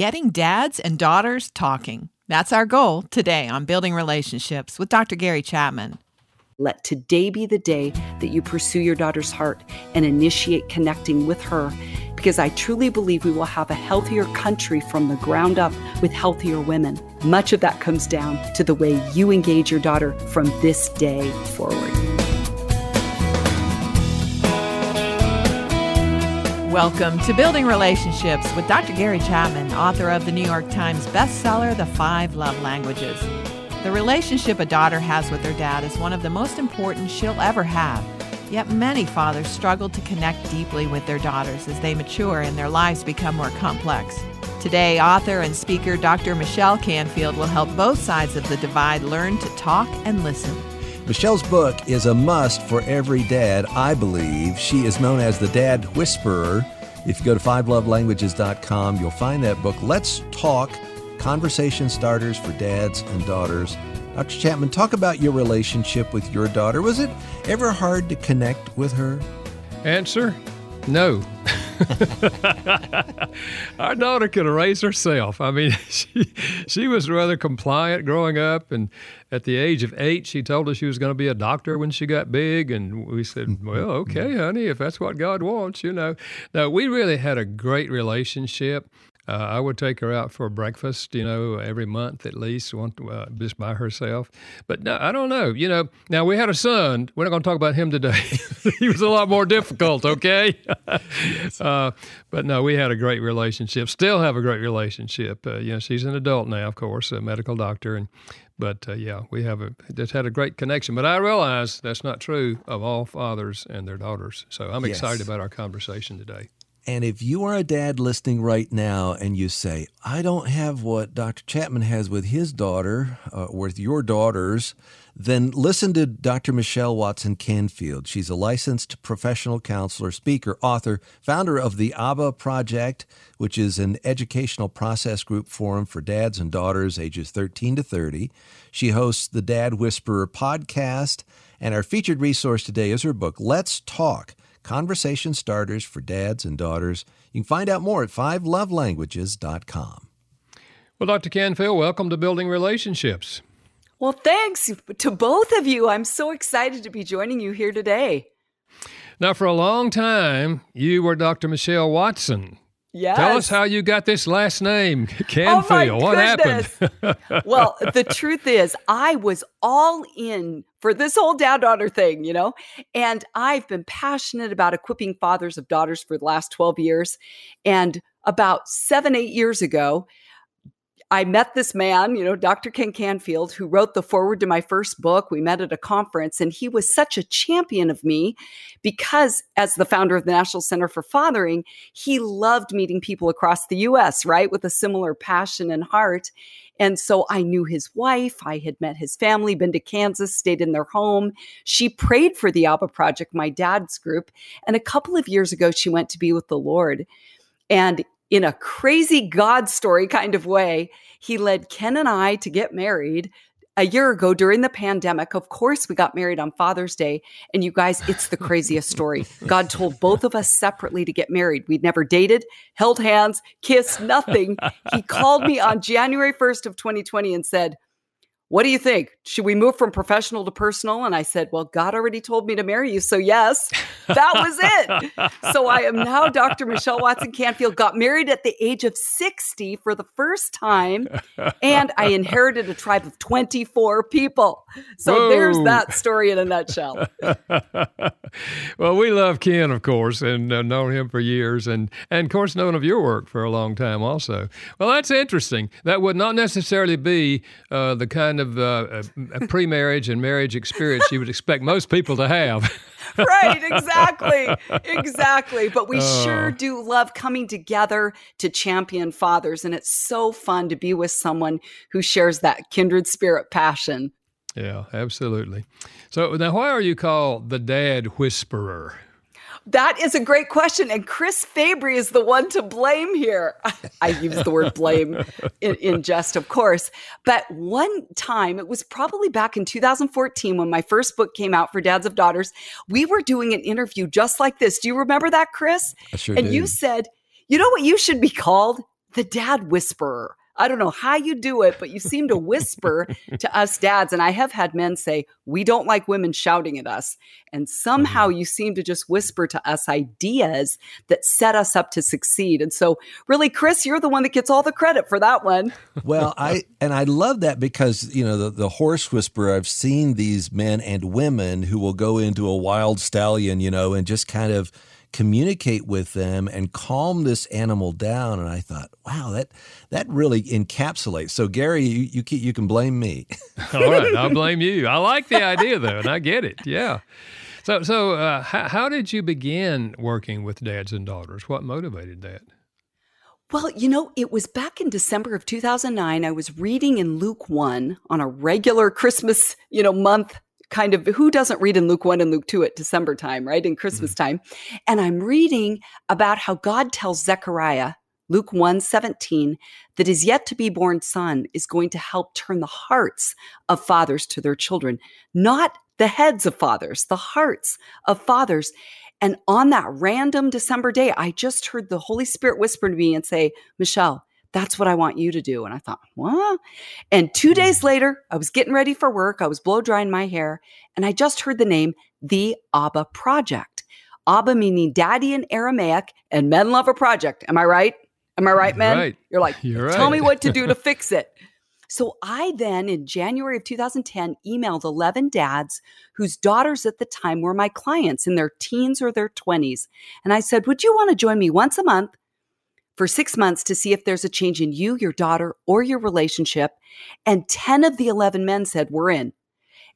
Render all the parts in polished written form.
Getting dads and daughters talking. That's our goal today on Building Relationships with Dr. Gary Chapman. Let today be the day that you pursue your daughter's heart and initiate connecting with her, because I truly believe we will have a healthier country from the ground up with healthier women. Much of that comes down to the way you engage your daughter from this day forward. Welcome to Building Relationships with Dr. Gary Chapman, author of the New York Times bestseller, The Five Love Languages. The relationship a daughter has with her dad is one of the most important she'll ever have. Yet many fathers struggle to connect deeply with their daughters as they mature and their lives become more complex. Today, author and speaker Dr. Michelle Canfield will help both sides of the divide learn to talk and listen. Michelle's book is a must for every dad, I believe. She is known as the Dad Whisperer. If you go to fivelovelanguages.com, you'll find that book. Let's Talk, Conversation Starters for Dads and Daughters. Dr. Chapman, talk about your relationship with your daughter. Was it ever hard to connect with her? Answer, no. Our daughter could raise herself. I mean, she was rather compliant growing up, and at the age of 8, she told us she was going to be a doctor when she got big, and we said, well, okay, honey, if that's what God wants, you know. No, we really had a great relationship. I would take her out for breakfast, you know, every month at least, just by herself. But no, I don't know. You know, now we had a son. We're not going to talk about him today. He was a lot more difficult, okay? Yes. But no, we had a great relationship. Still have a great relationship. You know, she's an adult now, of course, a medical doctor. But we have just had a great connection. But I realize that's not true of all fathers and their daughters. So I'm excited about our conversation today. And if you are a dad listening right now and you say, I don't have what Dr. Chapman has with his daughter or with your daughters, then listen to Dr. Michelle Watson Canfield. She's a licensed professional counselor, speaker, author, founder of the ABBA Project, which is an educational process group forum for dads and daughters ages 13 to 30. She hosts the Dad Whisperer podcast, and our featured resource today is her book, Let's Talk, Conversation Starters for Dads and Daughters. You can find out more at fivelovelanguages.com. Well, Dr. Canfield, welcome to Building Relationships. Well, thanks to both of you. I'm so excited to be joining you here today. Now, for a long time, you were Dr. Michelle Watson. Yes. Tell us how you got this last name, Canfield. What happened? Well, the truth is, I was all in for this whole dad-daughter thing, you know? And I've been passionate about equipping fathers of daughters for the last 12 years. And about 7-8 years ago, I met this man, you know, Dr. Ken Canfield, who wrote the foreword to my first book. We met at a conference, and he was such a champion of me because, as the founder of the National Center for Fathering, he loved meeting people across the U.S., right, with a similar passion and heart. And so I knew his wife. I had met his family, been to Kansas, stayed in their home. She prayed for the ABBA Project, my dad's group. And a couple of years ago, she went to be with the Lord. And in a crazy God story kind of way, he led Ken and I to get married a year ago during the pandemic. Of course, we got married on Father's Day. And you guys, it's the craziest story. God told both of us separately to get married. We'd never dated, held hands, kissed, nothing. He called me on January 1st of 2020 and said, what do you think? Should we move from professional to personal? And I said, well, God already told me to marry you, so yes. That was it. So I am now Dr. Michelle Watson Canfield, got married at the age of 60 for the first time, and I inherited a tribe of 24 people. So There's that story in a nutshell. Well, we love Ken, of course, and known him for years, and of course, known of your work for a long time also. Well, that's interesting. That would not necessarily be the kind of a pre-marriage and marriage experience you would expect most people to have. Right, exactly. But we sure do love coming together to champion fathers, and it's so fun to be with someone who shares that kindred spirit passion. Yeah, absolutely. So now, why are you called the Dad Whisperer? That is a great question, and Chris Fabry is the one to blame here. I use the word blame in jest, of course. But one time, it was probably back in 2014 when my first book came out for Dads of Daughters, we were doing an interview just like this. Do you remember that, Chris? I sure did. And you said, you know what you should be called? the Dad Whisperer. I don't know how you do it, but you seem to whisper to us dads. And I have had men say, we don't like women shouting at us. And somehow you seem to just whisper to us ideas that set us up to succeed. And so really, Chris, you're the one that gets all the credit for that one. Well, I love that because, you know, the horse whisperer, I've seen these men and women who will go into a wild stallion, you know, and just kind of communicate with them and calm this animal down. And I thought, wow, that really encapsulates. So Gary, you can blame me. All right, I'll blame you. I like the idea though, and I get it. Yeah. So how did you begin working with dads and daughters? What motivated that? Well, you know, it was back in December of 2009. I was reading in Luke 1 on a regular Christmas, you know, month. Kind of, who doesn't read in Luke 1 and Luke 2 at December time, right? In Christmas time. And I'm reading about how God tells Zechariah, Luke 1:17, that his yet to be born son is going to help turn the hearts of fathers to their children, not the heads of fathers, the hearts of fathers. And on that random December day, I just heard the Holy Spirit whisper to me and say, Michelle, that's what I want you to do. And I thought, what? And 2 days later, I was getting ready for work. I was blow drying my hair. And I just heard the name, the ABBA Project. ABBA meaning daddy in Aramaic, and men love a project. Am I right? Am I right, men? Right. You're like, tell me what to do to fix it. So I then, in January of 2010, emailed 11 dads whose daughters at the time were my clients in their teens or their 20s. And I said, would you want to join me once a month for 6 months to see if there's a change in you, your daughter, or your relationship? And 10 of the 11 men said, we're in.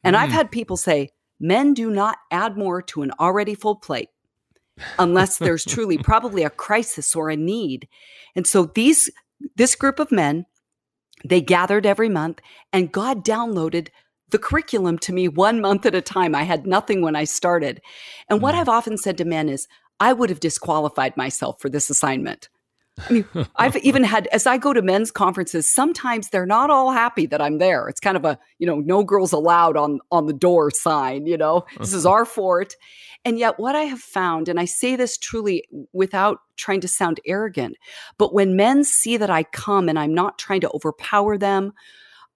And I've had people say, men do not add more to an already full plate unless there's truly probably a crisis or a need. And so this group of men, they gathered every month, and God downloaded the curriculum to me 1 month at a time. I had nothing when I started. And what I've often said to men is, I would have disqualified myself for this assignment. I mean, I've even had, as I go to men's conferences, sometimes they're not all happy that I'm there. It's kind of a, you know, no girls allowed on the door sign, you know, this is our fort. And yet what I have found, and I say this truly without trying to sound arrogant, but when men see that I come and I'm not trying to overpower them,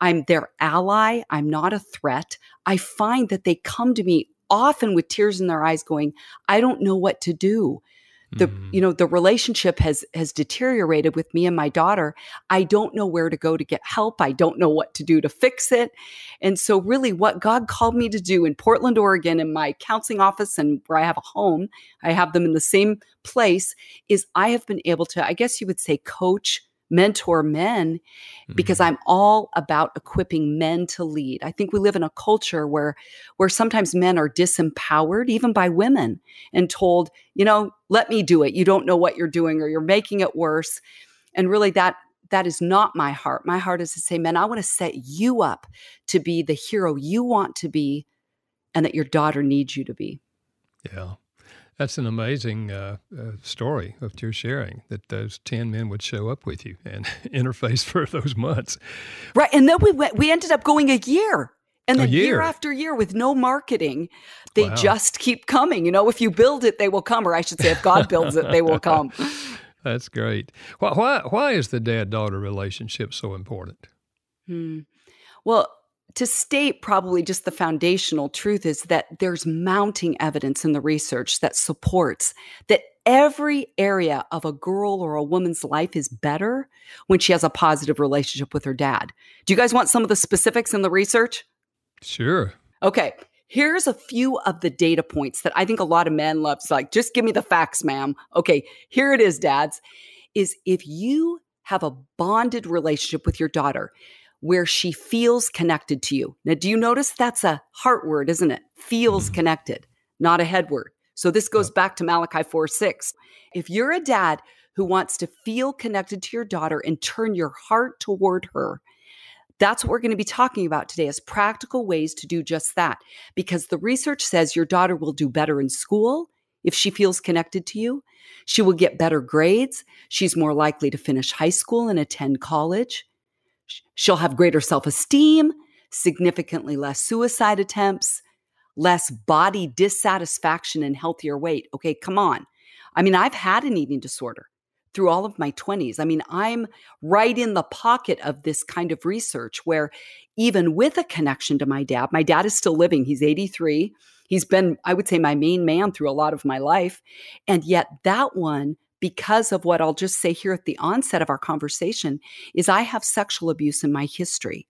I'm their ally, I'm not a threat, I find that they come to me often with tears in their eyes going, I don't know what to do. The relationship has deteriorated with me and my daughter. I don't know where to go to get help. I don't know what to do to fix it. And so really what God called me to do in Portland, Oregon, in my counseling office and where I have a home, I have them in the same place, is I have been able to, I guess you would say, coach, mentor men, because I'm all about equipping men to lead. I think we live in a culture where sometimes men are disempowered, even by women, and told, you know, let me do it. You don't know what you're doing, or you're making it worse. And really that is not my heart. My heart is to say, men, I want to set you up to be the hero you want to be and that your daughter needs you to be. Yeah. That's an amazing story that you're sharing, that those 10 men would show up with you and interface for those months. Right. And then we ended up going a year. And then year after year with no marketing, they just keep coming. You know, if you build it, they will come. Or I should say, if God builds it, they will come. That's great. Why is the dad-daughter relationship so important? Well, to state probably just the foundational truth is that there's mounting evidence in the research that supports that every area of a girl or a woman's life is better when she has a positive relationship with her dad. Do you guys want some of the specifics in the research? Sure. Okay. Here's a few of the data points that I think a lot of men love. It's like, just give me the facts, ma'am. Okay. Here it is, dads, is if you have a bonded relationship with your daughter, where she feels connected to you. Now, do you notice that's a heart word, isn't it? Feels connected, not a head word. So this goes back to Malachi 4:6. If you're a dad who wants to feel connected to your daughter and turn your heart toward her, that's what we're going to be talking about today, is practical ways to do just that. Because the research says your daughter will do better in school if she feels connected to you. She will get better grades. She's more likely to finish high school and attend college. She'll have greater self-esteem, significantly less suicide attempts, less body dissatisfaction, and healthier weight. Okay, come on. I mean, I've had an eating disorder. through all of my 20s. I mean, I'm right in the pocket of this kind of research where even with a connection to my dad is still living. He's 83. He's been, I would say, my main man through a lot of my life. And yet that one, because of what I'll just say here at the onset of our conversation, is I have sexual abuse in my history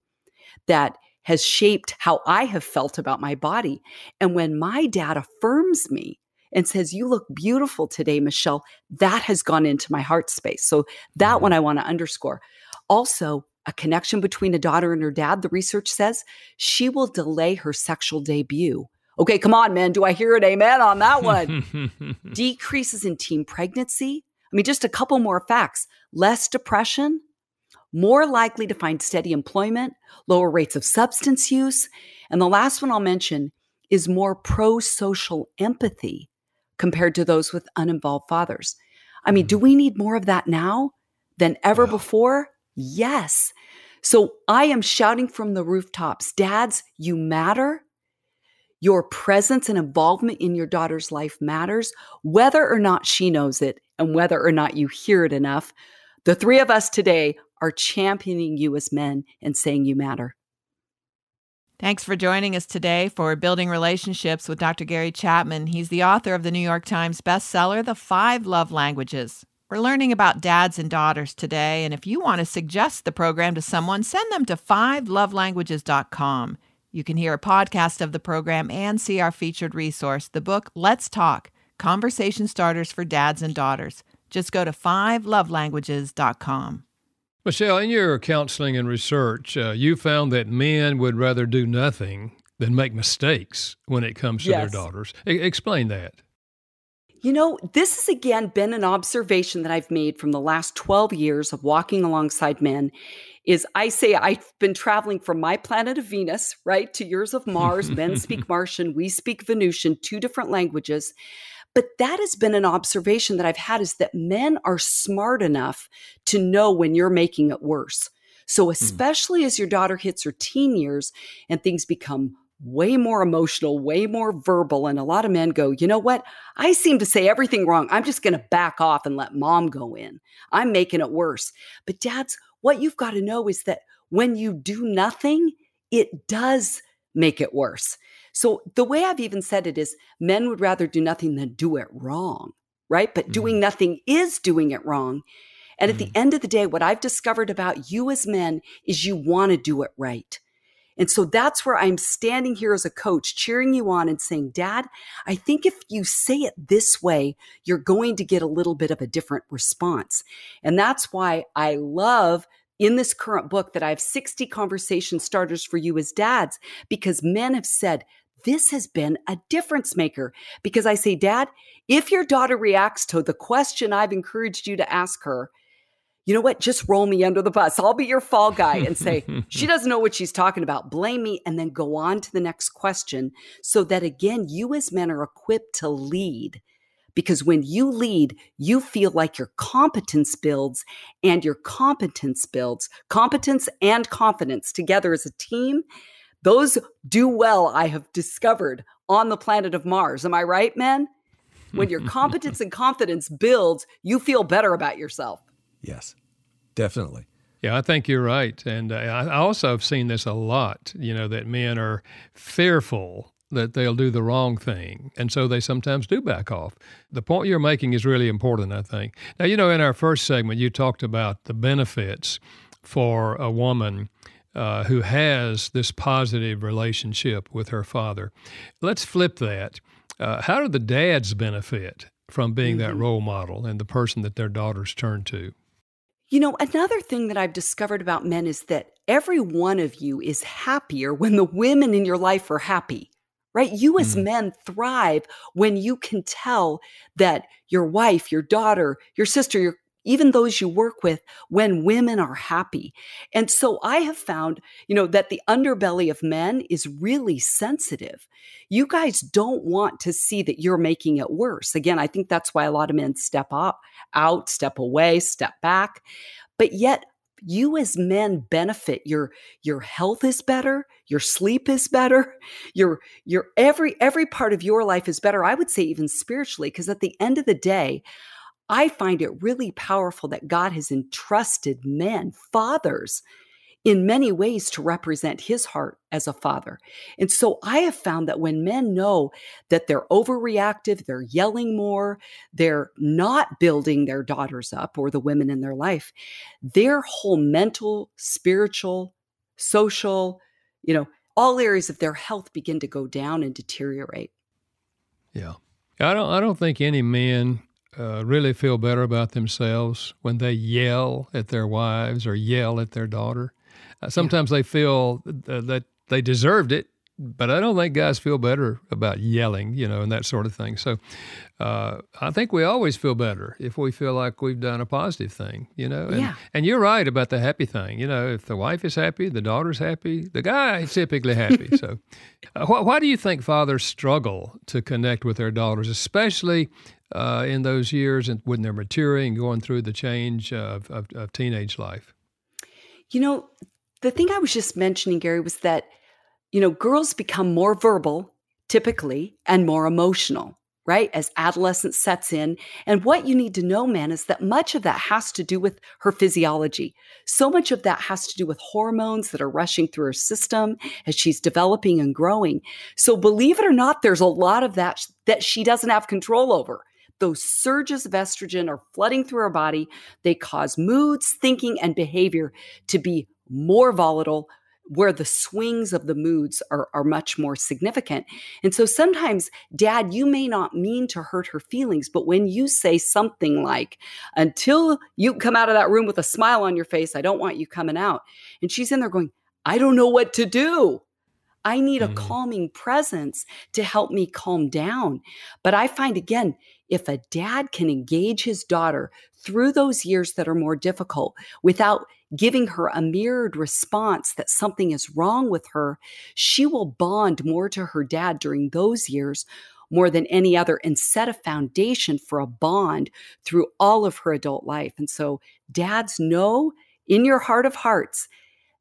that has shaped how I have felt about my body. And when my dad affirms me and says, "You look beautiful today, Michelle," that has gone into my heart space. So that one I want to underscore. Also, a connection between a daughter and her dad, the research says, she will delay her sexual debut. Okay, come on, men. Do I hear an amen on that one? Decreases in teen pregnancy. I mean, just a couple more facts. Less depression, more likely to find steady employment, lower rates of substance use. And the last one I'll mention is more pro-social empathy compared to those with uninvolved fathers. I mean, do we need more of that now than ever before? Yes. So I am shouting from the rooftops, dads, you matter. Your presence and involvement in your daughter's life matters, whether or not she knows it and whether or not you hear it enough. The three of us today are championing you as men and saying you matter. Thanks for joining us today for Building Relationships with Dr. Gary Chapman. He's the author of the New York Times bestseller, The Five Love Languages. We're learning about dads and daughters today, and if you want to suggest the program to someone, send them to 5lovelanguages.com. You can hear a podcast of the program and see our featured resource, the book Let's Talk, Conversation Starters for Dads and Daughters. Just go to 5lovelanguages.com. Michelle, in your counseling and research, you found that men would rather do nothing than make mistakes when it comes to their daughters. Explain that. You know, this has again been an observation that I've made from the last 12 years of walking alongside men. Is I say I've been traveling from my planet of Venus, right, to yours of Mars. Men speak Martian, we speak Venusian, two different languages. But that has been an observation that I've had, is that men are smart enough to know when you're making it worse. So especially as your daughter hits her teen years and things become way more emotional, way more verbal. And a lot of men go, you know what? I seem to say everything wrong. I'm just going to back off and let mom go in. I'm making it worse. But dads, what you've got to know is that when you do nothing, it does make it worse. So the way I've even said it is men would rather do nothing than do it wrong, right? But doing nothing is doing it wrong. And at the end of the day, what I've discovered about you as men is you want to do it right. And so that's where I'm standing here as a coach, cheering you on and saying, Dad, I think if you say it this way, you're going to get a little bit of a different response. And that's why I love in this current book that I have 60 conversation starters for you as dads, because men have said, this has been a difference maker. Because I say, Dad, if your daughter reacts to the question I've encouraged you to ask her, you know what? Just roll me under the bus. I'll be your fall guy and say, she doesn't know what she's talking about. Blame me. And then go on to the next question, so that again, you as men are equipped to lead. Because when you lead, you feel like your competence builds, and your competence builds. Competence and confidence together as a team, those do well, I have discovered, on the planet of Mars. Am I right, men? When your competence and confidence builds, you feel better about yourself. Yes, definitely. Yeah, I think you're right. And I also have seen this a lot, you know, that men are fearful that they'll do the wrong thing. And so they sometimes do back off. The point you're making is really important, I think. Now, you know, in our first segment, you talked about the benefits for a woman who has this positive relationship with her father. Let's flip that. How do the dads benefit from being that role model and the person that their daughters turn to? You know, another thing that I've discovered about men is that every one of you is happier when the women in your life are happy, right? You as men thrive when you can tell that your wife, your daughter, your sister, even those you work with, when women are happy. And so I have found, you know, that the underbelly of men is really sensitive. You guys don't want to see that you're making it worse. Again, I think that's why a lot of men step out, step away, step back. But yet you as men benefit. Your health is better. Your sleep is better. Your every part of your life is better. I would say even spiritually, because at the end of the day, I find it really powerful that God has entrusted men, fathers, in many ways to represent his heart as a father. And so I have found that when men know that they're overreactive, they're yelling more, they're not building their daughters up or the women in their life, their whole mental, spiritual, social, all areas of their health begin to go down and deteriorate. Yeah. I don't think any men really feel better about themselves when they yell at their wives or yell at their daughter. Sometimes they feel that they deserved it, but I don't think guys feel better about yelling, and that sort of thing. So I think we always feel better if we feel like we've done a positive thing, And you're right about the happy thing. If the wife is happy, the daughter's happy, the guy is typically happy. So why do you think fathers struggle to connect with their daughters, especially in those years and when they're maturing and going through the change of teenage life? The thing I was just mentioning, Gary, was that, girls become more verbal typically and more emotional, right? As adolescence sets in. And what you need to know, man, is that much of that has to do with her physiology. So much of that has to do with hormones that are rushing through her system as she's developing and growing. So believe it or not, there's a lot of that that she doesn't have control over. Those surges of estrogen are flooding through our body. They cause moods, thinking, and behavior to be more volatile, where the swings of the moods are much more significant. And so sometimes, Dad, you may not mean to hurt her feelings, but when you say something like, until you come out of that room with a smile on your face, I don't want you coming out. And she's in there going, I don't know what to do. I need a calming presence to help me calm down. But I find, again, if a dad can engage his daughter through those years that are more difficult without giving her a mirrored response that something is wrong with her, she will bond more to her dad during those years more than any other and set a foundation for a bond through all of her adult life. And so dads, know in your heart of hearts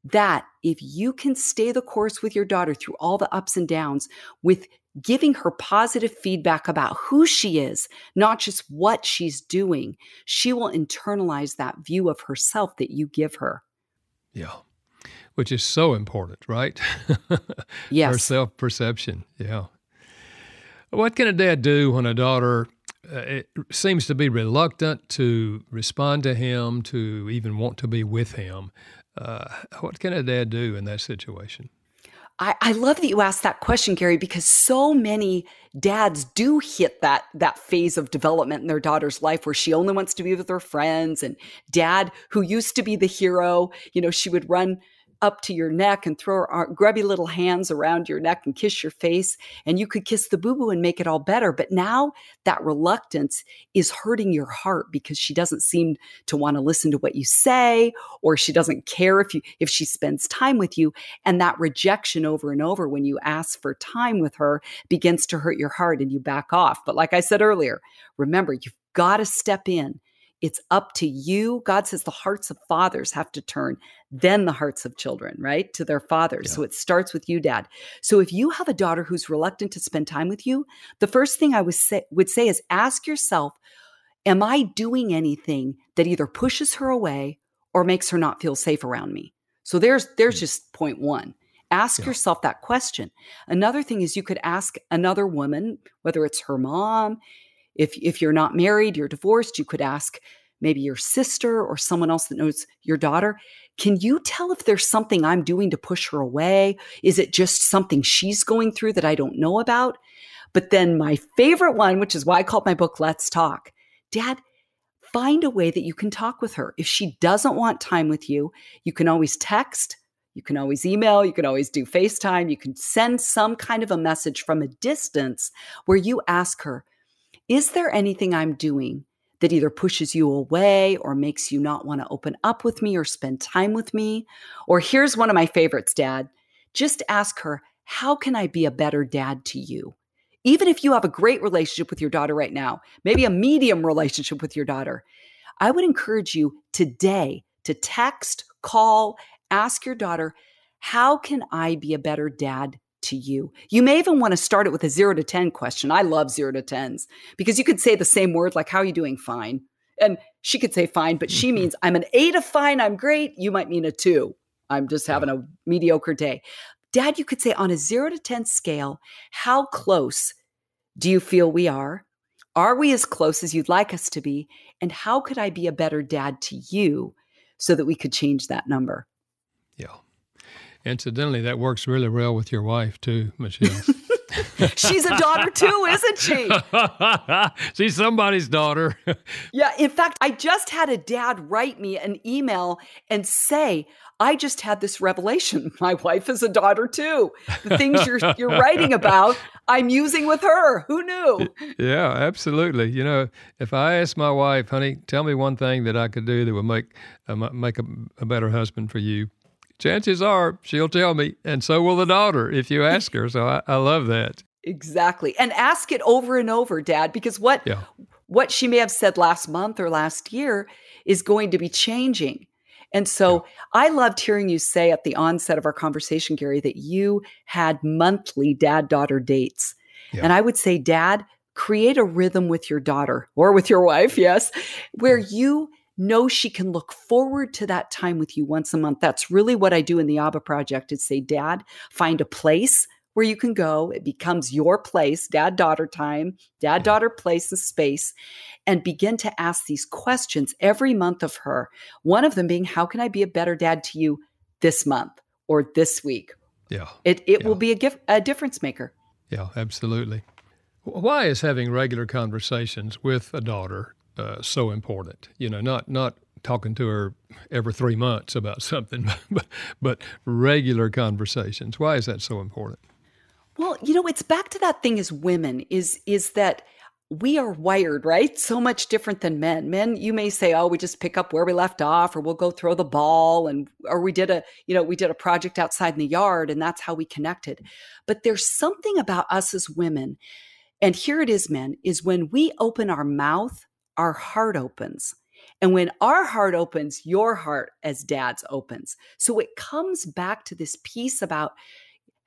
that if you can stay the course with your daughter through all the ups and downs with giving her positive feedback about who she is, not just what she's doing, she will internalize that view of herself that you give her. Yeah, which is so important, right? Yes. Her self-perception, yeah. What can a dad do when a daughter seems to be reluctant to respond to him, to even want to be with him? What can a dad do in that situation? I love that you asked that question, Gary, because so many dads do hit that phase of development in their daughter's life where she only wants to be with her friends, and dad, who used to be the hero, she would run up to your neck and throw her grubby little hands around your neck and kiss your face, and you could kiss the boo-boo and make it all better. But now that reluctance is hurting your heart because she doesn't seem to want to listen to what you say, or she doesn't care if she spends time with you. And that rejection over and over when you ask for time with her begins to hurt your heart and you back off. But like I said earlier, remember, you've got to step in. It's up to you. God says the hearts of fathers have to turn, then the hearts of children, right, to their fathers. Yeah. So it starts with you, Dad. So if you have a daughter who's reluctant to spend time with you, the first thing I would say is ask yourself, am I doing anything that either pushes her away or makes her not feel safe around me? So there's just point one. Ask yourself that question. Another thing is you could ask another woman, whether it's her mom. If you're not married, you're divorced, you could ask maybe your sister or someone else that knows your daughter, can you tell if there's something I'm doing to push her away? Is it just something she's going through that I don't know about? But then my favorite one, which is why I called my book, Let's Talk. Dad, find a way that you can talk with her. If she doesn't want time with you, you can always text, you can always email, you can always do FaceTime, you can send some kind of a message from a distance where you ask her, is there anything I'm doing that either pushes you away or makes you not want to open up with me or spend time with me? Or here's one of my favorites, Dad. Just ask her, how can I be a better dad to you? Even if you have a great relationship with your daughter right now, maybe a medium relationship with your daughter, I would encourage you today to text, call, ask your daughter, how can I be a better dad to you? You may even want to start it with a 0 to 10 question. I love 0 to 10s because you could say the same word, like, how are you doing? Fine. And she could say fine, but she means I'm an 8 of fine. I'm great. You might mean a 2. I'm just having a mediocre day. Dad, you could say on a 0 to 10 scale, how close do you feel we are? Are we as close as you'd like us to be? And how could I be a better dad to you so that we could change that number? Yeah. Incidentally, that works really well with your wife too, Michelle. She's a daughter too, isn't she? She's somebody's daughter. Yeah. In fact, I just had a dad write me an email and say, I just had this revelation. My wife is a daughter too. The things you're writing about, I'm using with her. Who knew? Yeah, absolutely. You know, if I asked my wife, honey, tell me one thing that I could do that would make a better husband for you, chances are she'll tell me, and so will the daughter if you ask her. So I love that. Exactly. And ask it over and over, Dad, because what she may have said last month or last year is going to be changing. And so I loved hearing you say at the onset of our conversation, Gary, that you had monthly dad-daughter dates. Yeah. And I would say, Dad, create a rhythm with your daughter or with your wife, yes, where you know she can look forward to that time with you once a month. That's really what I do in the ABBA Project is say, Dad, find a place where you can go. It becomes your place, dad-daughter time, dad-daughter place and space, and begin to ask these questions every month of her. One of them being, how can I be a better dad to you this month or this week? Yeah. It will be a difference maker. Yeah, absolutely. Why is having regular conversations with a daughter so important? You know, not talking to her every 3 months about something, but regular conversations. Why is that so important? Well, you know, it's back to that thing as women is that we are wired, right? So much different than men. Men, you may say, oh, we just pick up where we left off, or we'll go throw the ball, or we did a project outside in the yard, and that's how we connected. But there's something about us as women, and here it is, men, is when we open our mouth, our heart opens. And when our heart opens, your heart as dad's opens. So it comes back to this piece about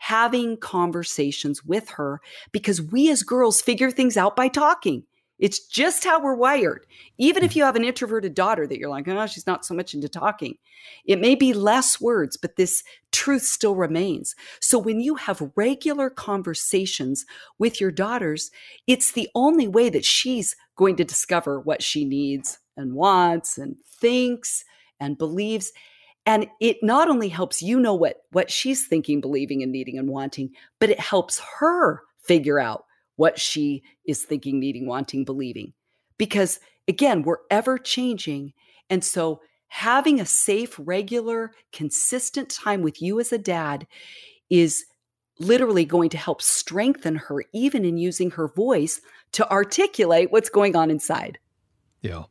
having conversations with her, because we as girls figure things out by talking. It's just how we're wired. Even if you have an introverted daughter that you're like, oh, she's not so much into talking. It may be less words, but this truth still remains. So when you have regular conversations with your daughters, it's the only way that she's going to discover what she needs and wants and thinks and believes. And it not only helps you know what she's thinking, believing, and needing and wanting, but it helps her figure out what she is thinking, needing, wanting, believing. Because again, we're ever changing. And so having a safe, regular, consistent time with you as a dad is literally going to help strengthen her, even in using her voice to articulate what's going on inside. Yeah.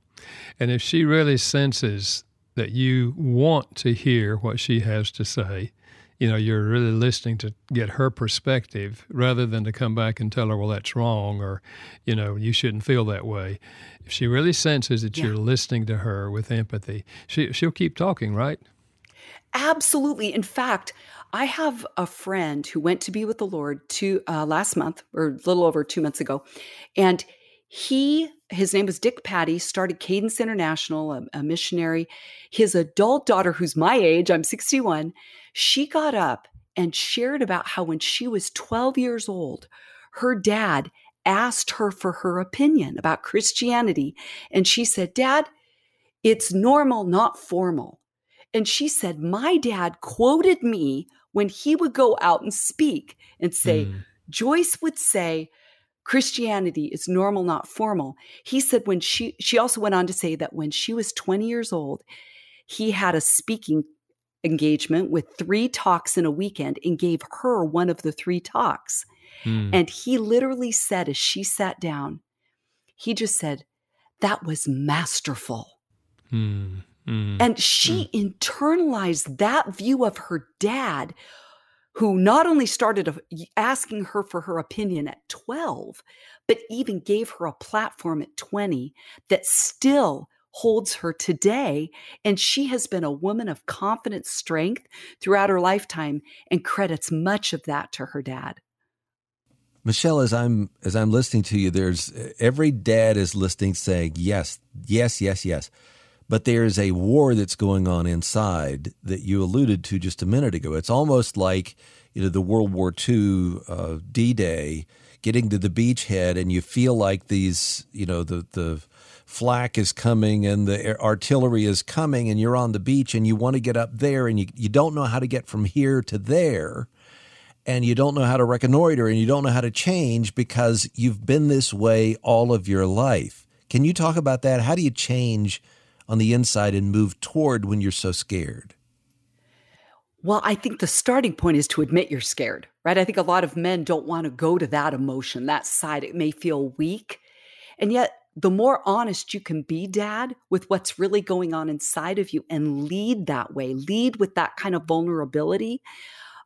And if she really senses that you want to hear what she has to say, you know, you're really listening to get her perspective rather than to come back and tell her, well, that's wrong, or, you know, you shouldn't feel that way. If she really senses that you're listening to her with empathy, she'll keep talking, right? Absolutely. In fact, I have a friend who went to be with the Lord last month, or a little over 2 months ago, and his name was Dick Patty, started Cadence International, a missionary. His adult daughter, who's my age, I'm 61, she got up and shared about how when she was 12 years old, her dad asked her for her opinion about Christianity. And she said, Dad, it's normal, not formal. And she said, my dad quoted me when he would go out and speak and say, Joyce would say, Christianity is normal, not formal. He said when she also went on to say that when she was 20 years old, he had a speaking engagement with 3 talks in a weekend and gave her one of the 3 talks. And he literally said, as she sat down, he just said, that was masterful. And she internalized that view of her dad, who not only started asking her for her opinion at 12, but even gave her a platform at 20 that still holds her today. And she has been a woman of confident strength throughout her lifetime and credits much of that to her dad. Michelle, as I'm listening to you, there's every dad is listening saying, yes, yes, yes, yes. But there's a war that's going on inside that you alluded to just a minute ago. It's almost like, you know, the World War II D-Day, getting to the beachhead, and you feel like these, you know, the flak is coming and the artillery is coming, and you're on the beach and you want to get up there, and you don't know how to get from here to there, and you don't know how to reconnoiter, and you don't know how to change because you've been this way all of your life. Can you talk about that? How do you change on the inside and move toward when you're so scared? Well, I think the starting point is to admit you're scared, right? I think a lot of men don't want to go to that emotion, that side. It may feel weak. And yet, the more honest you can be, Dad, with what's really going on inside of you and lead that way, lead with that kind of vulnerability,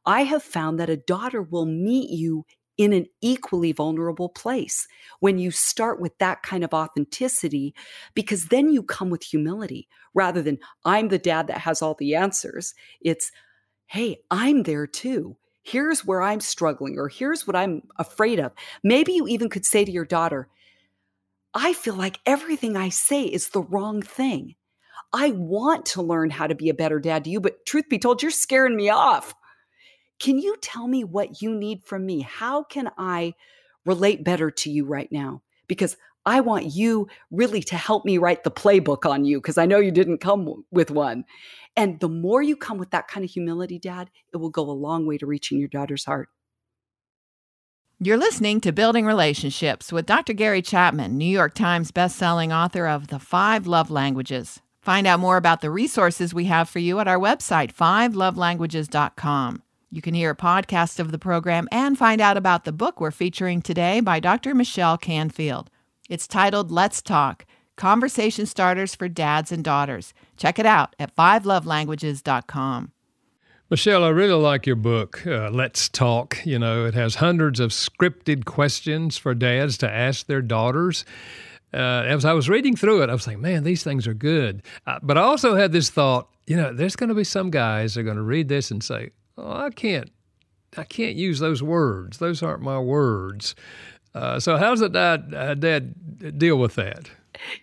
I have found that a daughter will meet you in an equally vulnerable place when you start with that kind of authenticity, because then you come with humility rather than I'm the dad that has all the answers. It's, hey, I'm there too. Here's where I'm struggling, or here's what I'm afraid of. Maybe you even could say to your daughter, I feel like everything I say is the wrong thing. I want to learn how to be a better dad to you, but truth be told, you're scaring me off. Can you tell me what you need from me? How can I relate better to you right now? Because I want you really to help me write the playbook on you, because I know you didn't come with one. And the more you come with that kind of humility, Dad, it will go a long way to reaching your daughter's heart. You're listening to Building Relationships with Dr. Gary Chapman, New York Times bestselling author of The Five Love Languages. Find out more about the resources we have for you at our website, 5lovelanguages.com. You can hear a podcast of the program and find out about the book we're featuring today by Dr. Michelle Canfield. It's titled Let's Talk, Conversation Starters for Dads and Daughters. Check it out at 5lovelanguages.com. Michelle, I really like your book, Let's Talk. You know, it has hundreds of scripted questions for dads to ask their daughters. As I was reading through it, I was like, man, these things are good. But I also had this thought, you know, there's going to be some guys that are going to read this and say, oh, I can't use those words. Those aren't my words. So how does a dad deal with that?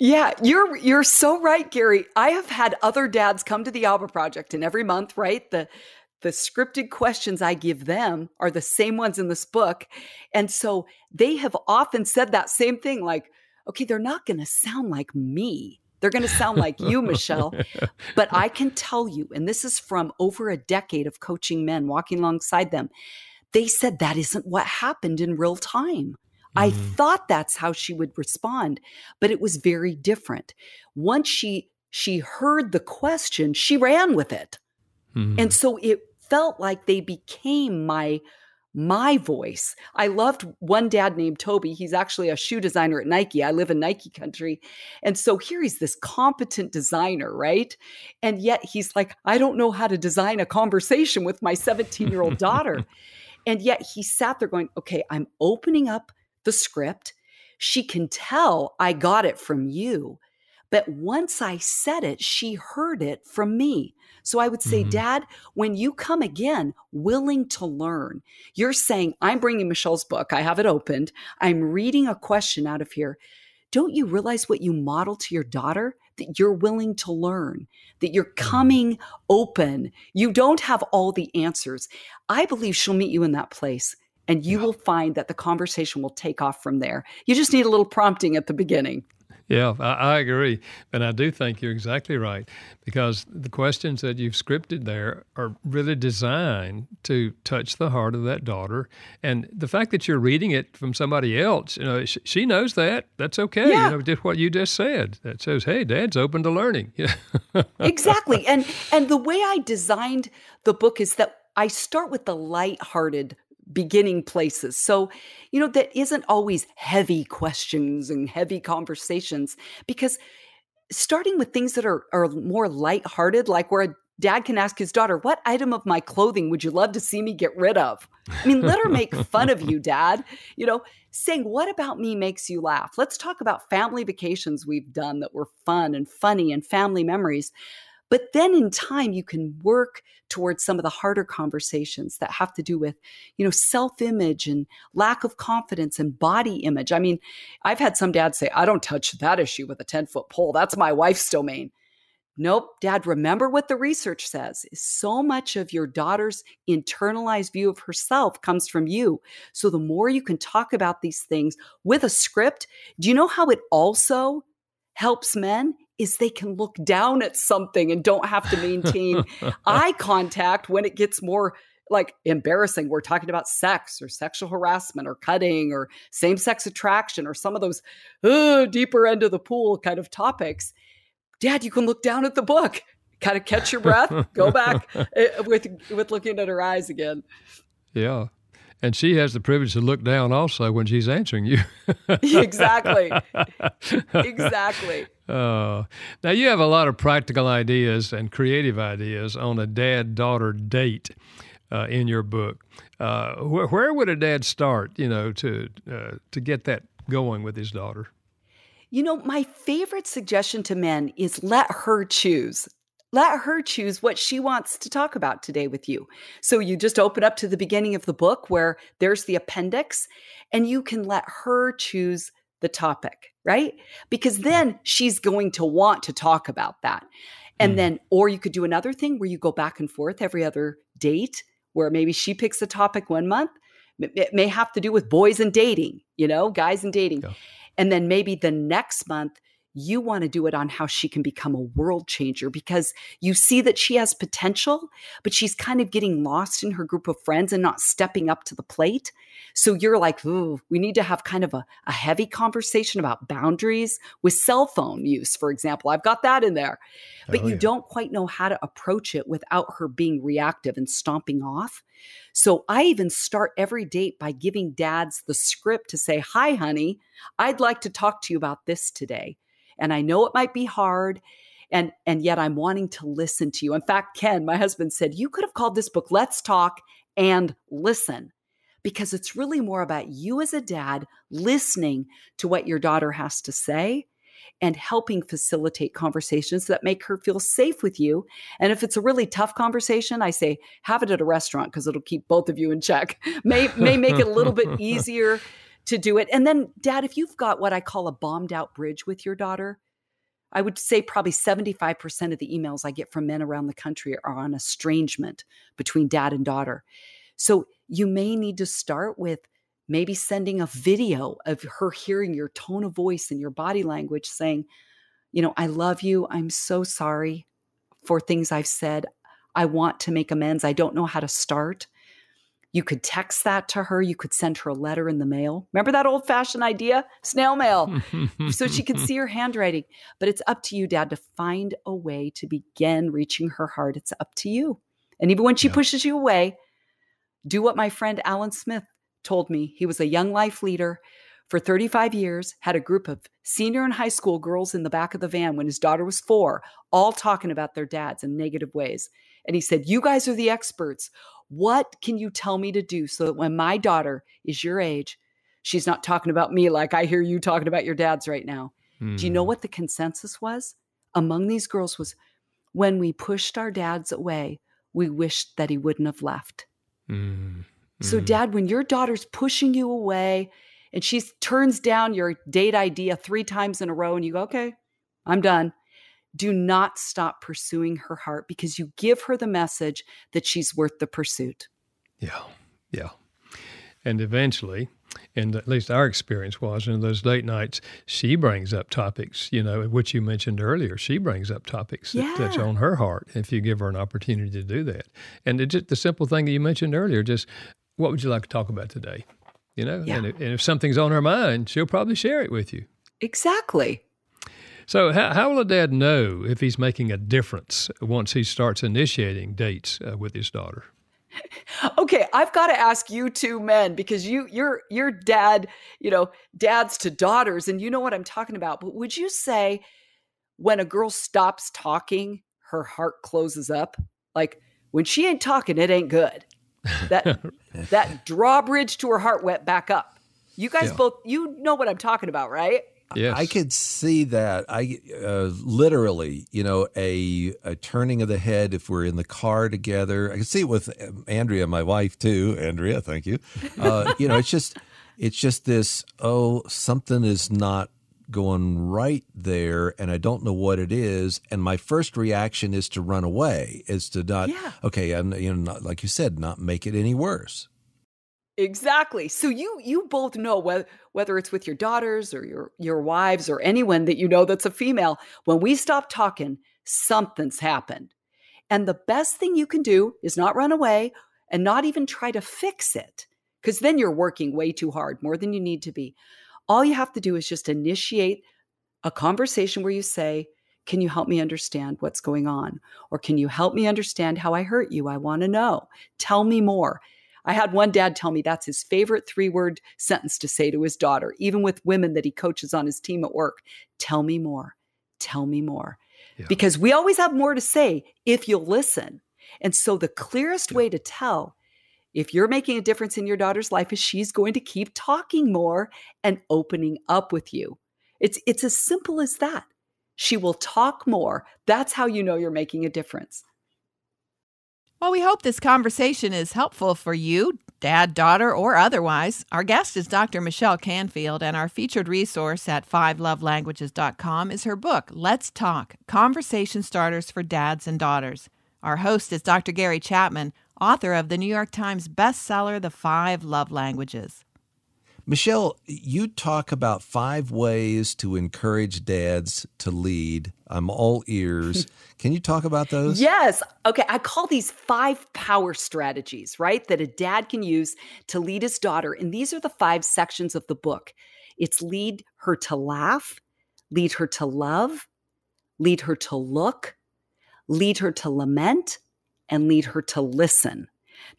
Yeah, you're so right, Gary. I have had other dads come to the ABBA Project, and every month, right, the scripted questions I give them are the same ones in this book. And so they have often said that same thing, like, okay, they're not going to sound like me. They're going to sound like you, Michelle. But I can tell you, and this is from over a decade of coaching men, walking alongside them, they said that isn't what happened in real time. I thought that's how she would respond, but it was very different. Once she heard the question, she ran with it. Mm-hmm. And so it felt like they became my voice. I loved one dad named Toby. He's actually a shoe designer at Nike. I live in Nike country. And so here he's this competent designer, right? And yet he's like, I don't know how to design a conversation with my 17-year-old daughter. And yet he sat there going, okay, I'm opening up the script. She can tell I got it from you. But once I said it, she heard it from me. So I would say, Dad, when you come again, willing to learn, you're saying, I'm bringing Michelle's book. I have it opened. I'm reading a question out of here. Don't you realize what you model to your daughter? That you're willing to learn, that you're coming open. You don't have all the answers. I believe she'll meet you in that place. And you will find that the conversation will take off from there. You just need a little prompting at the beginning. Yeah, I agree. And I do think you're exactly right, because the questions that you've scripted there are really designed to touch the heart of that daughter. And the fact that you're reading it from somebody else, you know, she knows that. That's okay. Yeah. You know, just what you just said. That shows, hey, Dad's open to learning. Exactly. And the way I designed the book is that I start with the lighthearted beginning places. So, you know, that isn't always heavy questions and heavy conversations, because starting with things that are more lighthearted, like where a dad can ask his daughter, what item of my clothing would you love to see me get rid of? I mean, let her make fun of you, Dad. You know, saying, what about me makes you laugh? Let's talk about family vacations we've done that were fun and funny and family memories. But then in time, you can work towards some of the harder conversations that have to do with, you know, self-image and lack of confidence and body image. I mean, I've had some dads say, I don't touch that issue with a 10-foot pole. That's my wife's domain. Nope, Dad, remember what the research says. So much of your daughter's internalized view of herself comes from you. So the more you can talk about these things with a script, do you know how it also helps men? Is they can look down at something and don't have to maintain eye contact when it gets more like embarrassing. We're talking about sex or sexual harassment or cutting or same-sex attraction or some of those deeper end of the pool kind of topics. Dad, you can look down at the book, kind of catch your breath, go back with looking at her eyes again. Yeah. And she has the privilege to look down also when she's answering you. Exactly. Exactly. Now, you have a lot of practical ideas and creative ideas on a dad-daughter date in your book. Where would a dad start, you know, to get that going with his daughter? You know, my favorite suggestion to men is let her choose. Let her choose what she wants to talk about today with you. So you just open up to the beginning of the book where there's the appendix, and you can let her choose the topic, right? Because then she's going to want to talk about that. And then, or you could do another thing where you go back and forth every other date, where maybe she picks a topic one month. It may have to do with boys and dating, you know, guys and dating. Yeah. And then maybe the next month, you want to do it on how she can become a world changer, because you see that she has potential, but she's kind of getting lost in her group of friends and not stepping up to the plate. So you're like, ooh, we need to have kind of a heavy conversation about boundaries with cell phone use, for example. I've got that in there. But you don't quite know how to approach it without her being reactive and stomping off. So I even start every date by giving dads the script to say, hi, honey, I'd like to talk to you about this today. And I know it might be hard, and yet I'm wanting to listen to you. In fact, Ken, my husband, said, you could have called this book Let's Talk and Listen, because it's really more about you as a dad listening to what your daughter has to say and helping facilitate conversations that make her feel safe with you. And if it's a really tough conversation, I say, have it at a restaurant because it'll keep both of you in check. May make it a little bit easier to do it. And then, Dad, if you've got what I call a bombed out bridge with your daughter, I would say probably 75% of the emails I get from men around the country are on estrangement between dad and daughter. So you may need to start with maybe sending a video of her hearing your tone of voice and your body language saying, you know, I love you. I'm so sorry for things I've said. I want to make amends. I don't know how to start. You could text that to her. You could send her a letter in the mail. Remember that old-fashioned idea? Snail mail. So she could see your handwriting. But it's up to you, Dad, to find a way to begin reaching her heart. It's up to you. And even when she pushes you away, do what my friend Alan Smith told me. He was a Young Life leader for 35 years, had a group of senior and high school girls in the back of the van when his daughter was 4, all talking about their dads in negative ways. And he said, you guys are the experts. What can you tell me to do so that when my daughter is your age, she's not talking about me like I hear you talking about your dads right now? Mm. Do you know what the consensus was among these girls was, when we pushed our dads away, we wished that he wouldn't have left. Mm. Mm. So Dad, when your daughter's pushing you away and she turns down your date idea 3 times in a row and you go, okay, I'm done. Do not stop pursuing her heart, because you give her the message that she's worth the pursuit. Yeah, yeah. And eventually, and at least our experience was in those late nights, she brings up topics, you know, which you mentioned earlier. She brings up topics that touch on her heart if you give her an opportunity to do that. And it's just the simple thing that you mentioned earlier, just what would you like to talk about today? You know, and if something's on her mind, she'll probably share it with you. Exactly. So how will a dad know if he's making a difference once he starts initiating dates with his daughter? Okay, I've got to ask you two men, because you're dad, you know, dads to daughters, and you know what I'm talking about. But would you say when a girl stops talking, her heart closes up? Like when she ain't talking, it ain't good. That drawbridge to her heart went back up. You guys both, you know what I'm talking about, right? Yes. I could see that. Literally, you know, a turning of the head if we're in the car together. I could see it with Andrea, my wife, too. Andrea, thank you. You know, it's just this, oh, something is not going right there, and I don't know what it is. And my first reaction is to run away, is to not, okay, and you know, not, like you said, not make it any worse. Exactly. So you both know whether it's with your daughters or your wives or anyone that you know that's a female, when we stop talking, something's happened. And the best thing you can do is not run away and not even try to fix it, because then you're working way too hard, more than you need to be. All you have to do is just initiate a conversation where you say, can you help me understand what's going on? Or can you help me understand how I hurt you? I want to know. Tell me more. I had one dad tell me that's his favorite 3-word sentence to say to his daughter, even with women that he coaches on his team at work. Tell me more. Tell me more. Yeah. Because we always have more to say if you'll listen. And so the clearest way to tell if you're making a difference in your daughter's life is she's going to keep talking more and opening up with you. It's as simple as that. She will talk more. That's how you know you're making a difference. Well, we hope this conversation is helpful for you, dad, daughter, or otherwise. Our guest is Dr. Michelle Canfield, and our featured resource at 5lovelanguages.com is her book, Let's Talk, Conversation Starters for Dads and Daughters. Our host is Dr. Gary Chapman, author of the New York Times bestseller, The Five Love Languages. Michelle, you talk about 5 ways to encourage dads to lead. I'm all ears. Can you talk about those? Yes. Okay. I call these 5 power strategies, right, that a dad can use to lead his daughter. And these are the 5 sections of the book. It's lead her to laugh, lead her to love, lead her to look, lead her to lament, and lead her to listen.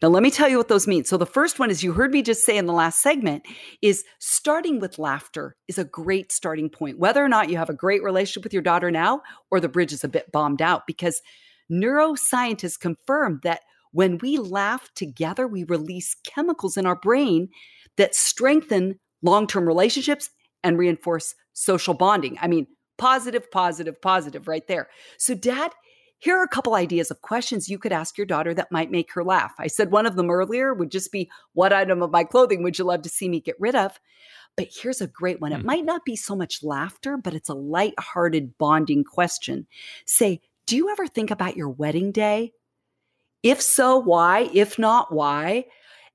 Now, let me tell you what those mean. So the first one, as you heard me just say in the last segment, is starting with laughter is a great starting point, whether or not you have a great relationship with your daughter now or the bridge is a bit bombed out, because neuroscientists confirmed that when we laugh together, we release chemicals in our brain that strengthen long-term relationships and reinforce social bonding. I mean, positive, positive, positive right there. So dad, here are a couple ideas of questions you could ask your daughter that might make her laugh. I said one of them earlier would just be, what item of my clothing would you love to see me get rid of? But here's a great one. It might not be so much laughter, but it's a lighthearted bonding question. Say, do you ever think about your wedding day? If so, why? If not, why?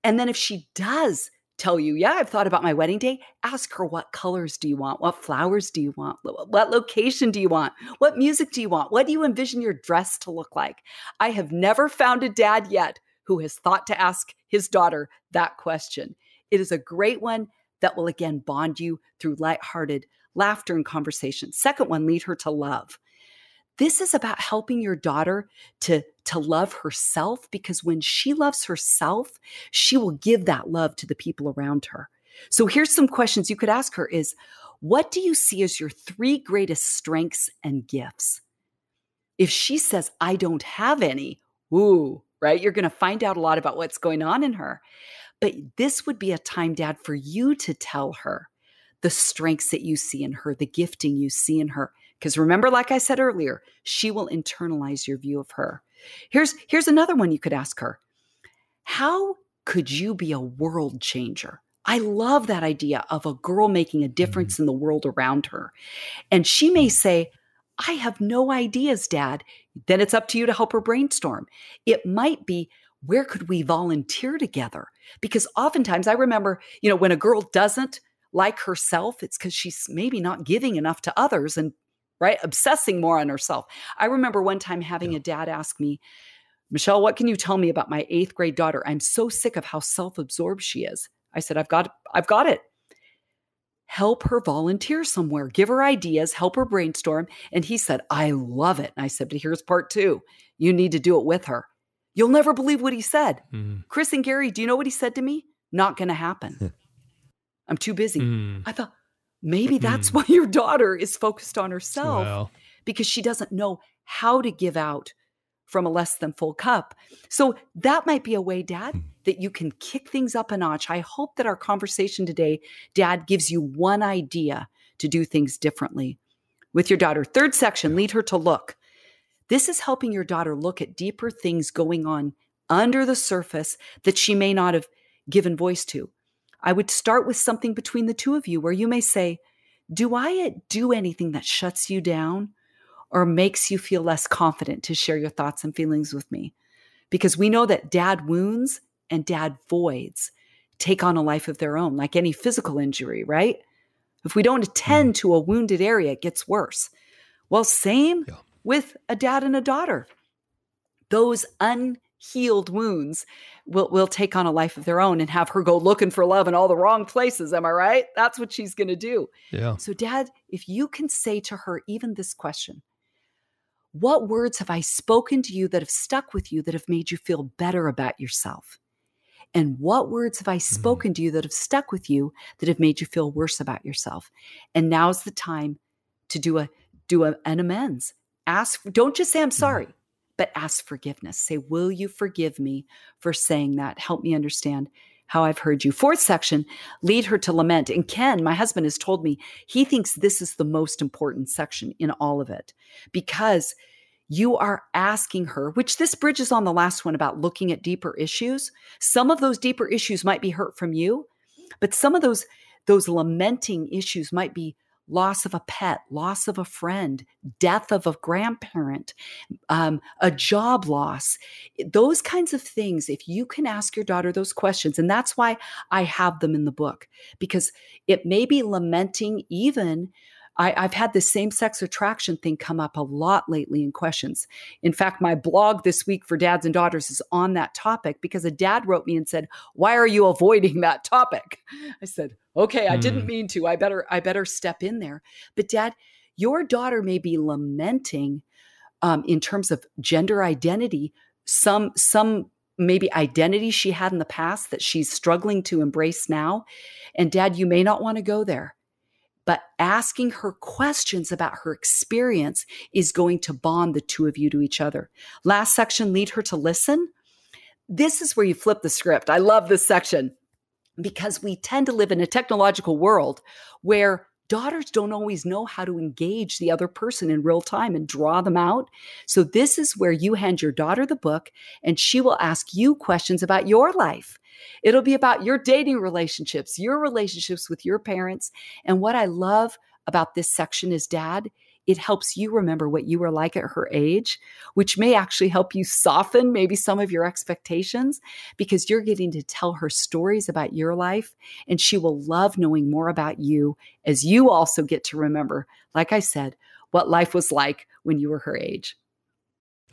And then if she does tell you, yeah, I've thought about my wedding day, ask her, what colors do you want? What flowers do you want? What location do you want? What music do you want? What do you envision your dress to look like? I have never found a dad yet who has thought to ask his daughter that question. It is a great one that will, again, bond you through lighthearted laughter and conversation. Second one, lead her to love. This is about helping your daughter to love herself, because when she loves herself, she will give that love to the people around her. So here's some questions you could ask her is, what do you see as your 3 greatest strengths and gifts? If she says, I don't have any, ooh, right? You're going to find out a lot about what's going on in her. But this would be a time, dad, for you to tell her the strengths that you see in her, the gifting you see in her. Because remember, like I said earlier, she will internalize your view of her. Here's another one you could ask her. How could you be a world changer? I love that idea of a girl making a difference in the world around her. And she may say, I have no ideas, Dad. Then it's up to you to help her brainstorm. It might be, where could we volunteer together? Because oftentimes I remember, you know, when a girl doesn't like herself, it's because she's maybe not giving enough to others and right? Obsessing more on herself. I remember one time having a dad ask me, Michelle, what can you tell me about my 8th grade daughter? I'm so sick of how self-absorbed she is. I said, I've got it. Help her volunteer somewhere, give her ideas, help her brainstorm. And he said, I love it. And I said, but here's part 2. You need to do it with her. You'll never believe what he said. Chris and Gary, do you know what he said to me? Not going to happen. I'm too busy. I thought, maybe that's why your daughter is focused on herself, because she doesn't know how to give out from a less than full cup. So that might be a way, Dad, that you can kick things up a notch. I hope that our conversation today, Dad, gives you one idea to do things differently. With your daughter, third section, lead her to look. This is helping your daughter look at deeper things going on under the surface that she may not have given voice to. I would start with something between the two of you where you may say, do I do anything that shuts you down or makes you feel less confident to share your thoughts and feelings with me? Because we know that dad wounds and dad voids take on a life of their own, like any physical injury, right? If we don't attend to a wounded area, it gets worse. Well, same with a dad and a daughter. Those unhealed wounds will take on a life of their own and have her go looking for love in all the wrong places. Am I right? That's what she's going to do. Yeah. So dad, if you can say to her even this question, what words have I spoken to you that have stuck with you that have made you feel better about yourself? And what words have I spoken to you that have stuck with you that have made you feel worse about yourself? And now's the time to do an amends. Ask, don't just say, I'm sorry, but ask forgiveness. Say, will you forgive me for saying that? Help me understand how I've heard you. Fourth section, lead her to lament. And Ken, my husband, has told me he thinks this is the most important section in all of it, because you are asking her, which this bridges on the last one about looking at deeper issues. Some of those deeper issues might be hurt from you, but some of those lamenting issues might be loss of a pet, loss of a friend, death of a grandparent, a job loss, those kinds of things. If you can ask your daughter those questions, and that's why I have them in the book, because it may be lamenting even. I've had the same-sex attraction thing come up a lot lately in questions. In fact, my blog this week for dads and daughters is on that topic because a dad wrote me and said, why are you avoiding that topic? I said, okay, I didn't mean to. I better step in there. But dad, your daughter may be lamenting in terms of gender identity, some maybe identity she had in the past that she's struggling to embrace now. And dad, you may not want to go there. But asking her questions about her experience is going to bond the two of you to each other. Last section, lead her to listen. This is where you flip the script. I love this section because we tend to live in a technological world where daughters don't always know how to engage the other person in real time and draw them out. So this is where you hand your daughter the book and she will ask you questions about your life. It'll be about your dating relationships, your relationships with your parents. And what I love about this section is, dad, it helps you remember what you were like at her age, which may actually help you soften maybe some of your expectations, because you're getting to tell her stories about your life, and she will love knowing more about you as you also get to remember, like I said, what life was like when you were her age.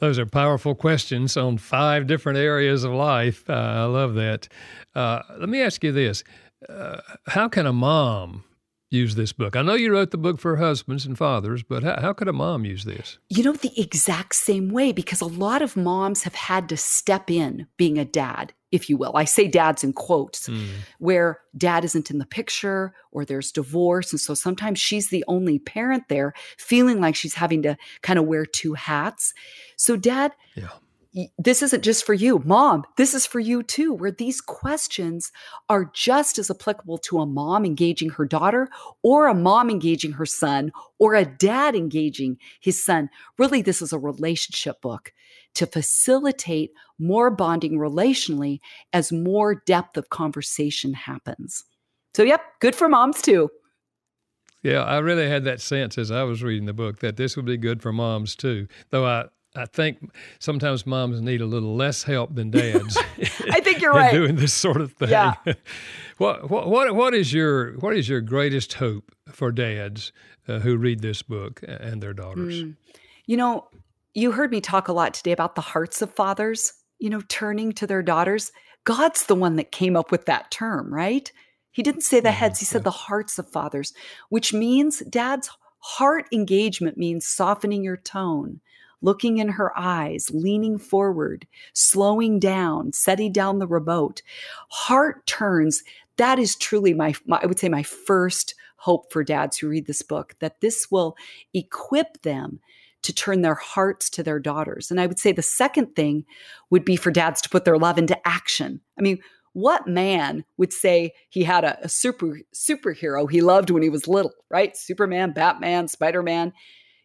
Those are powerful questions on 5 different areas of life. I love that. Let me ask you this. How can a mom use this book? I know you wrote the book for husbands and fathers, but how could a mom use this? You know, the exact same way, because a lot of moms have had to step in being a dad, if you will. I say dads in quotes, where dad isn't in the picture or there's divorce. And so sometimes she's the only parent there, feeling like she's having to kind of wear 2 hats. So dad, this isn't just for you. Mom, this is for you too, where these questions are just as applicable to a mom engaging her daughter or a mom engaging her son or a dad engaging his son. Really, this is a relationship book to facilitate more bonding relationally as more depth of conversation happens. So, good for moms too. Yeah, I really had that sense as I was reading the book that this would be good for moms too, though I think sometimes moms need a little less help than dads. I think you're right. Doing this sort of thing. Yeah. What is your greatest hope for dads who read this book and their daughters? You know, you heard me talk a lot today about the hearts of fathers, you know, turning to their daughters. God's the one that came up with that term, right? He didn't say the heads. He said the hearts of fathers, which means dad's heart engagement means softening your tone, looking in her eyes, leaning forward, slowing down, setting down the remote. Heart turns. That is truly my first hope for dads who read this book, that this will equip them to turn their hearts to their daughters. And I would say the second thing would be for dads to put their love into action. I mean, What man would say he had a superhero he loved when he was little, right? Superman, Batman, Spider-Man.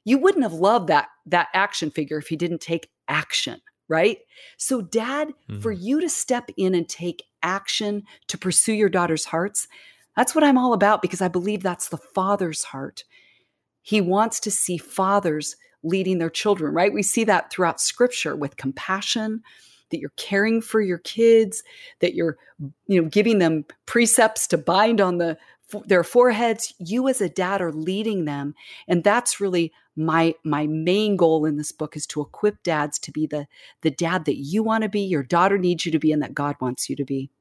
You wouldn't have loved that action figure if he didn't take action, right? So Dad, for you to step in and take action to pursue your daughter's hearts, that's what I'm all about, because I believe that's the father's heart. He wants to see fathers leading their children, right? We see that throughout scripture with compassion, that you're caring for your kids, that you're, giving them precepts to bind on their foreheads. You as a dad are leading them. And that's really my main goal in this book, is to equip dads to be the dad that you want to be, your daughter needs you to be, and that God wants you to be.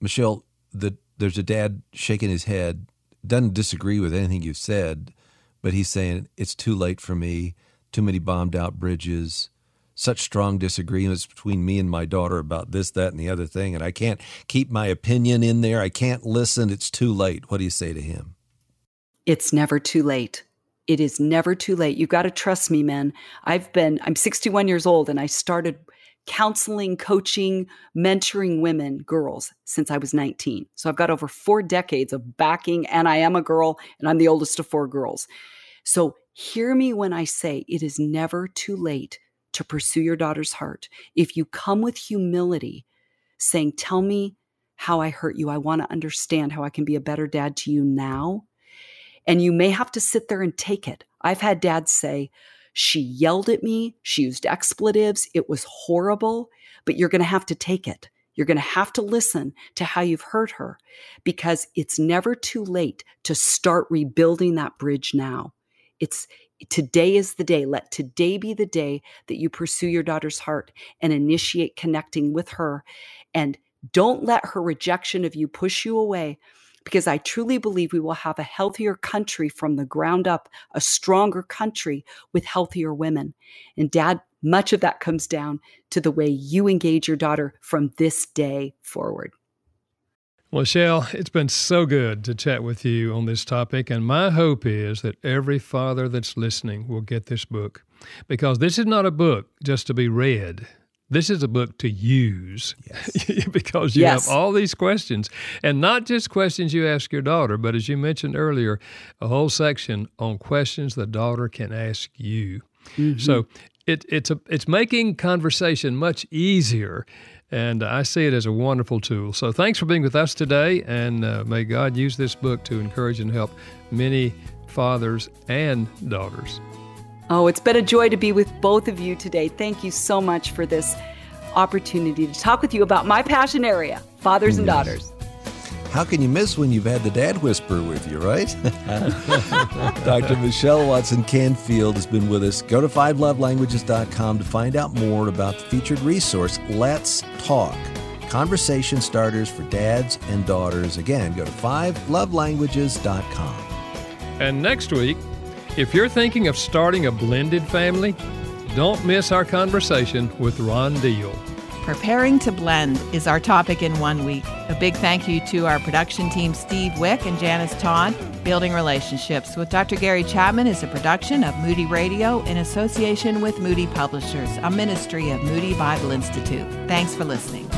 Michelle, there's a dad shaking his head, doesn't disagree with anything you've said, but he's saying, it's too late for me, too many bombed out bridges, such strong disagreements between me and my daughter about this, that, and the other thing, and I can't keep my opinion in there. I can't listen. It's too late. What do you say to him? It's never too late. It is never too late. You've got to trust me, men. I'm 61 years old, and I started counseling, coaching, mentoring women, girls, since I was 19. So I've got over 4 decades of backing, and I am a girl, and I'm the oldest of 4 girls. So hear me when I say it is never too late to pursue your daughter's heart. If you come with humility, saying, tell me how I hurt you. I want to understand how I can be a better dad to you now. And you may have to sit there and take it. I've had dads say, she yelled at me, she used expletives, it was horrible, but you're going to have to take it. You're going to have to listen to how you've hurt her, because it's never too late to start rebuilding that bridge now. Today is the day. Let today be the day that you pursue your daughter's heart and initiate connecting with her. And don't let her rejection of you push you away, because I truly believe we will have a healthier country from the ground up, a stronger country with healthier women. And Dad, much of that comes down to the way you engage your daughter from this day forward. Well, Michelle, it's been so good to chat with you on this topic, and my hope is that every father that's listening will get this book, because this is not a book just to be read. This is a book to use, yes. because you yes. have all these questions, and not just questions you ask your daughter, but as you mentioned earlier, a whole section on questions the daughter can ask you. Mm-hmm. So it's making conversation much easier. And I see it as a wonderful tool. So thanks for being with us today, and may God use this book to encourage and help many fathers and daughters. Oh, it's been a joy to be with both of you today. Thank you so much for this opportunity to talk with you about my passion area, fathers and daughters. How can you miss when you've had the Dad Whisperer with you, right? Dr. Michelle Watson Canfield has been with us. Go to 5lovelanguages.com to find out more about the featured resource, Let's Talk, Conversation Starters for Dads and Daughters. Again, go to 5lovelanguages.com. And next week, if you're thinking of starting a blended family, don't miss our conversation with Ron Deal. Preparing to Blend is our topic in 1 week. A big thank you to our production team, Steve Wick and Janice Todd. Building Relationships with Dr. Gary Chapman is a production of Moody Radio in association with Moody Publishers, a ministry of Moody Bible Institute. Thanks for listening.